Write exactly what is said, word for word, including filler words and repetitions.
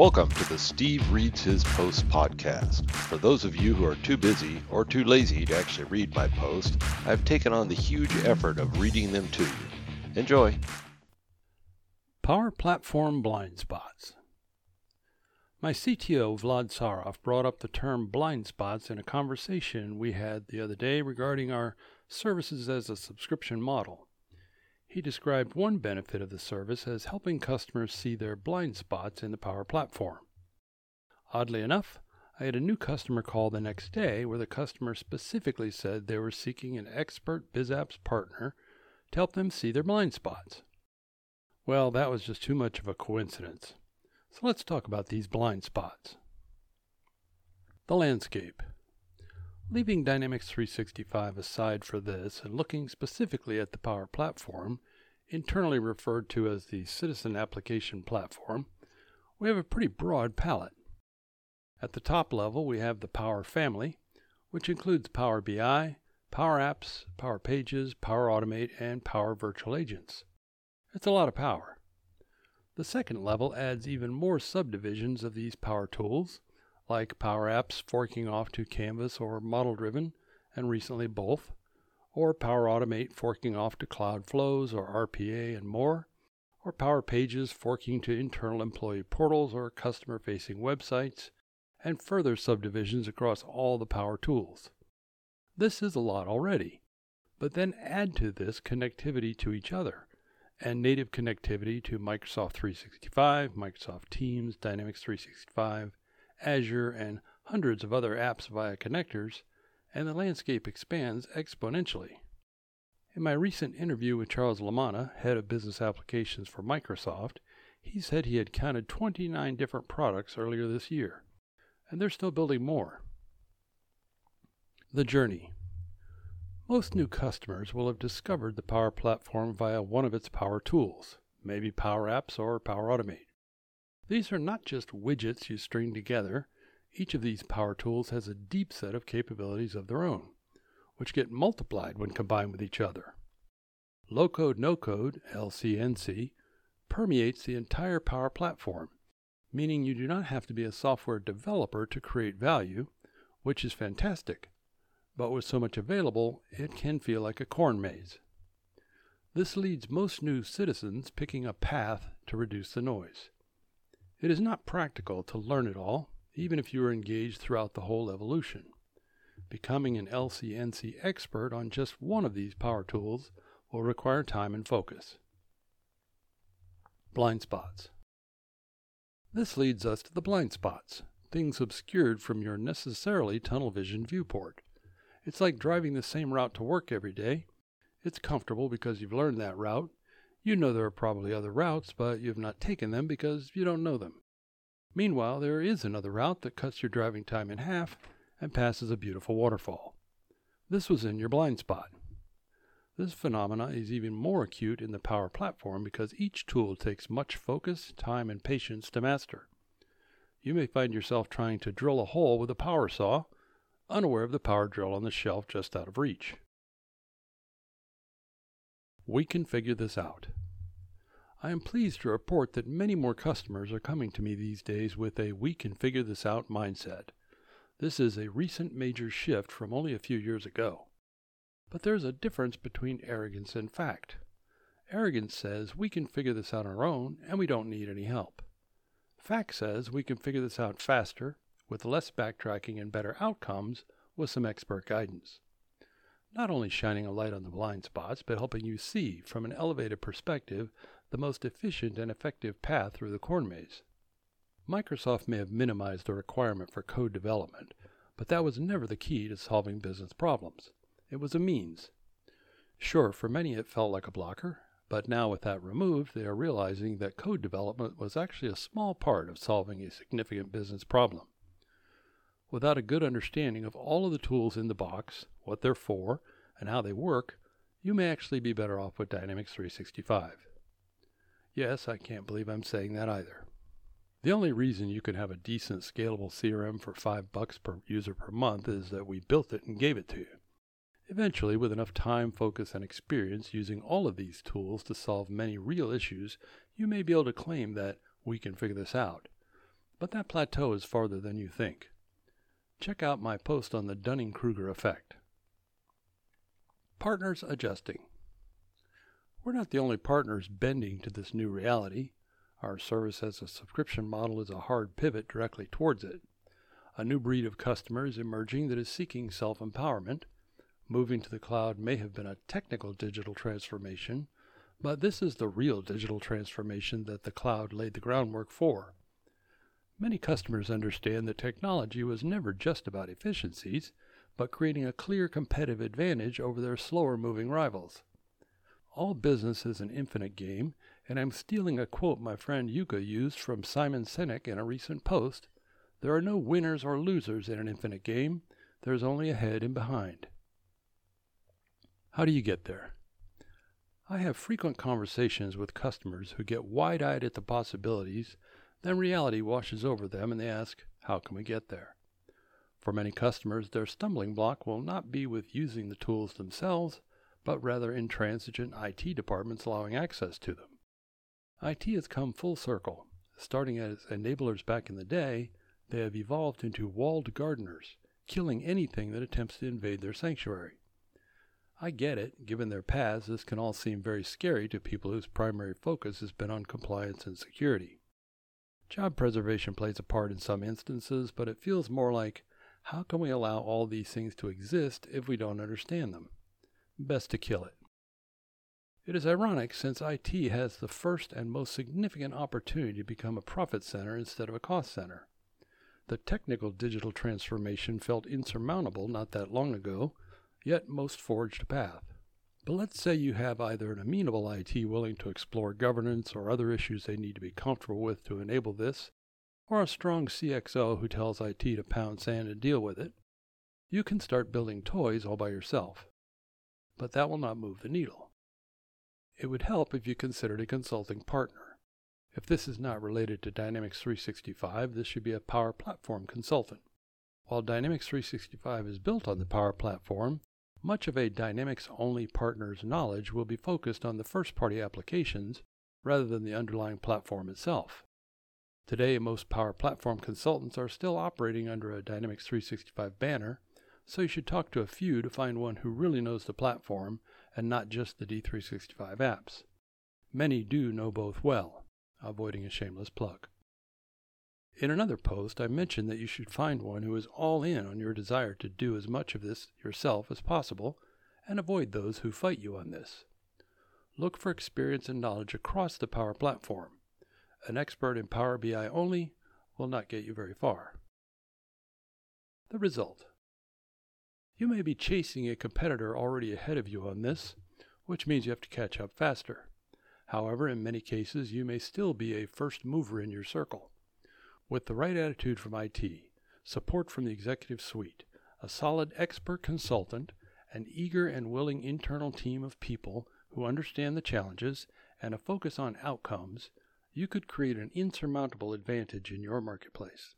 Welcome to the Steve Reads His Post podcast. For those of you who are too busy or too lazy to actually read my post, I've taken on the huge effort of reading them to you. Enjoy. Power Platform Blind Spots. My C T O, Vlad Sarov, brought up the term blind spots in a conversation we had the other day regarding our services as a subscription model. He described one benefit of the service as helping customers see their blind spots in the Power Platform. Oddly enough, I had a new customer call the next day where the customer specifically said they were seeking an expert BizApps partner to help them see their blind spots. Well, that was just too much of a coincidence. So let's talk about these blind spots. The landscape. Leaving Dynamics three sixty-five aside for this and looking specifically at the Power Platform, internally referred to as the Citizen Application Platform, we have a pretty broad palette. At the top level, we have the Power Family, which includes Power B I, Power Apps, Power Pages, Power Automate, and Power Virtual Agents. It's a lot of power. The second level adds even more subdivisions of these power tools, like Power Apps forking off to Canvas or model-driven, and recently both, or Power Automate forking off to Cloud Flows or R P A and more, or Power Pages forking to internal employee portals or customer-facing websites, and further subdivisions across all the power tools. This is a lot already, but then add to this connectivity to each other, and native connectivity to Microsoft three sixty-five, Microsoft Teams, Dynamics three sixty-five, Azure, and hundreds of other apps via connectors, and the landscape expands exponentially. In my recent interview with Charles Lamanna, head of business applications for Microsoft, he said he had counted twenty-nine different products earlier this year, and they're still building more. The journey. Most new customers will have discovered the Power Platform via one of its power tools, maybe Power Apps or Power Automate. These are not just widgets you string together. Each of these power tools has a deep set of capabilities of their own, which get multiplied when combined with each other. Low-code, no-code, L C N C, permeates the entire Power Platform, meaning you do not have to be a software developer to create value, which is fantastic, but with so much available, it can feel like a corn maze. This leads most new citizens picking a path to reduce the noise. It is not practical to learn it all, even if you are engaged throughout the whole evolution. Becoming an L C N C expert on just one of these power tools will require time and focus. Blind spots. This leads us to the blind spots, things obscured from your necessarily tunnel vision viewport. It's like driving the same route to work every day. It's comfortable because you've learned that route. You know there are probably other routes, but you have not taken them because you don't know them. Meanwhile, there is another route that cuts your driving time in half and passes a beautiful waterfall. This was in your blind spot. This phenomena is even more acute in the Power Platform because each tool takes much focus, time, and patience to master. You may find yourself trying to drill a hole with a power saw, unaware of the power drill on the shelf just out of reach. We can figure this out. I am pleased to report that many more customers are coming to me these days with a we can figure this out mindset. This is a recent major shift from only a few years ago. But there is a difference between arrogance and fact. Arrogance says we can figure this out on our own and we don't need any help. Fact says we can figure this out faster, with less backtracking and better outcomes, with some expert guidance. Not only shining a light on the blind spots, but helping you see, from an elevated perspective, the most efficient and effective path through the corn maze. Microsoft may have minimized the requirement for code development, but that was never the key to solving business problems. It was a means. Sure, for many it felt like a blocker, but now with that removed, they are realizing that code development was actually a small part of solving a significant business problem. Without a good understanding of all of the tools in the box, what they're for, and how they work, you may actually be better off with Dynamics three sixty-five. Yes, I can't believe I'm saying that either. The only reason you can have a decent scalable C R M for five bucks per user per month is that we built it and gave it to you. Eventually, with enough time, focus, and experience using all of these tools to solve many real issues, you may be able to claim that we can figure this out. but that plateau is farther than you think. Check out my post on the Dunning-Kruger effect. Partners adjusting. We're not the only partners bending to this new reality. Our service as a subscription model is a hard pivot directly towards it. A new breed of customer is emerging that is seeking self-empowerment. Moving to the cloud may have been a technical digital transformation, but this is the real digital transformation that the cloud laid the groundwork for. Many customers understand that technology was never just about efficiencies, but creating a clear competitive advantage over their slower-moving rivals. All business is an infinite game, and I'm stealing a quote my friend Yuka used from Simon Sinek in a recent post, "There are no winners or losers in an infinite game. There's only ahead and behind." How do you get there? I have frequent conversations with customers who get wide-eyed at the possibilities. Then reality washes over them and they ask, how can we get there? For many customers, their stumbling block will not be with using the tools themselves, but rather intransigent I T departments allowing access to them. I T has come full circle. Starting as enablers back in the day, they have evolved into walled gardeners, killing anything that attempts to invade their sanctuary. I get it, given their paths, this can all seem very scary to people whose primary focus has been on compliance and security. Job preservation plays a part in some instances, but it feels more like, how can we allow all these things to exist if we don't understand them? Best to kill it. It is ironic since I T has the first and most significant opportunity to become a profit center instead of a cost center. The technical digital transformation felt insurmountable not that long ago, yet most forged a path. But let's say you have either an amenable I T willing to explore governance or other issues they need to be comfortable with to enable this, or a strong C X O who tells I T to pound sand and deal with it. You can start building toys all by yourself. But that will not move the needle. It would help if you considered a consulting partner. If this is not related to Dynamics three sixty-five, this should be a Power Platform consultant. While Dynamics three sixty-five is built on the Power Platform, much of a Dynamics-only partner's knowledge will be focused on the first-party applications rather than the underlying platform itself. Today, most Power Platform consultants are still operating under a Dynamics three sixty-five banner, so you should talk to a few to find one who really knows the platform and not just the D three sixty-five apps. Many do know both well, avoiding a shameless plug. In another post, I mentioned that you should find one who is all in on your desire to do as much of this yourself as possible, and avoid those who fight you on this. Look for experience and knowledge across the Power Platform. An expert in Power B I only will not get you very far. The result. You may be chasing a competitor already ahead of you on this, which means you have to catch up faster. However, in many cases, you may still be a first mover in your circle. With the right attitude from I T, support from the executive suite, a solid expert consultant, an eager and willing internal team of people who understand the challenges, and a focus on outcomes, you could create an insurmountable advantage in your marketplace.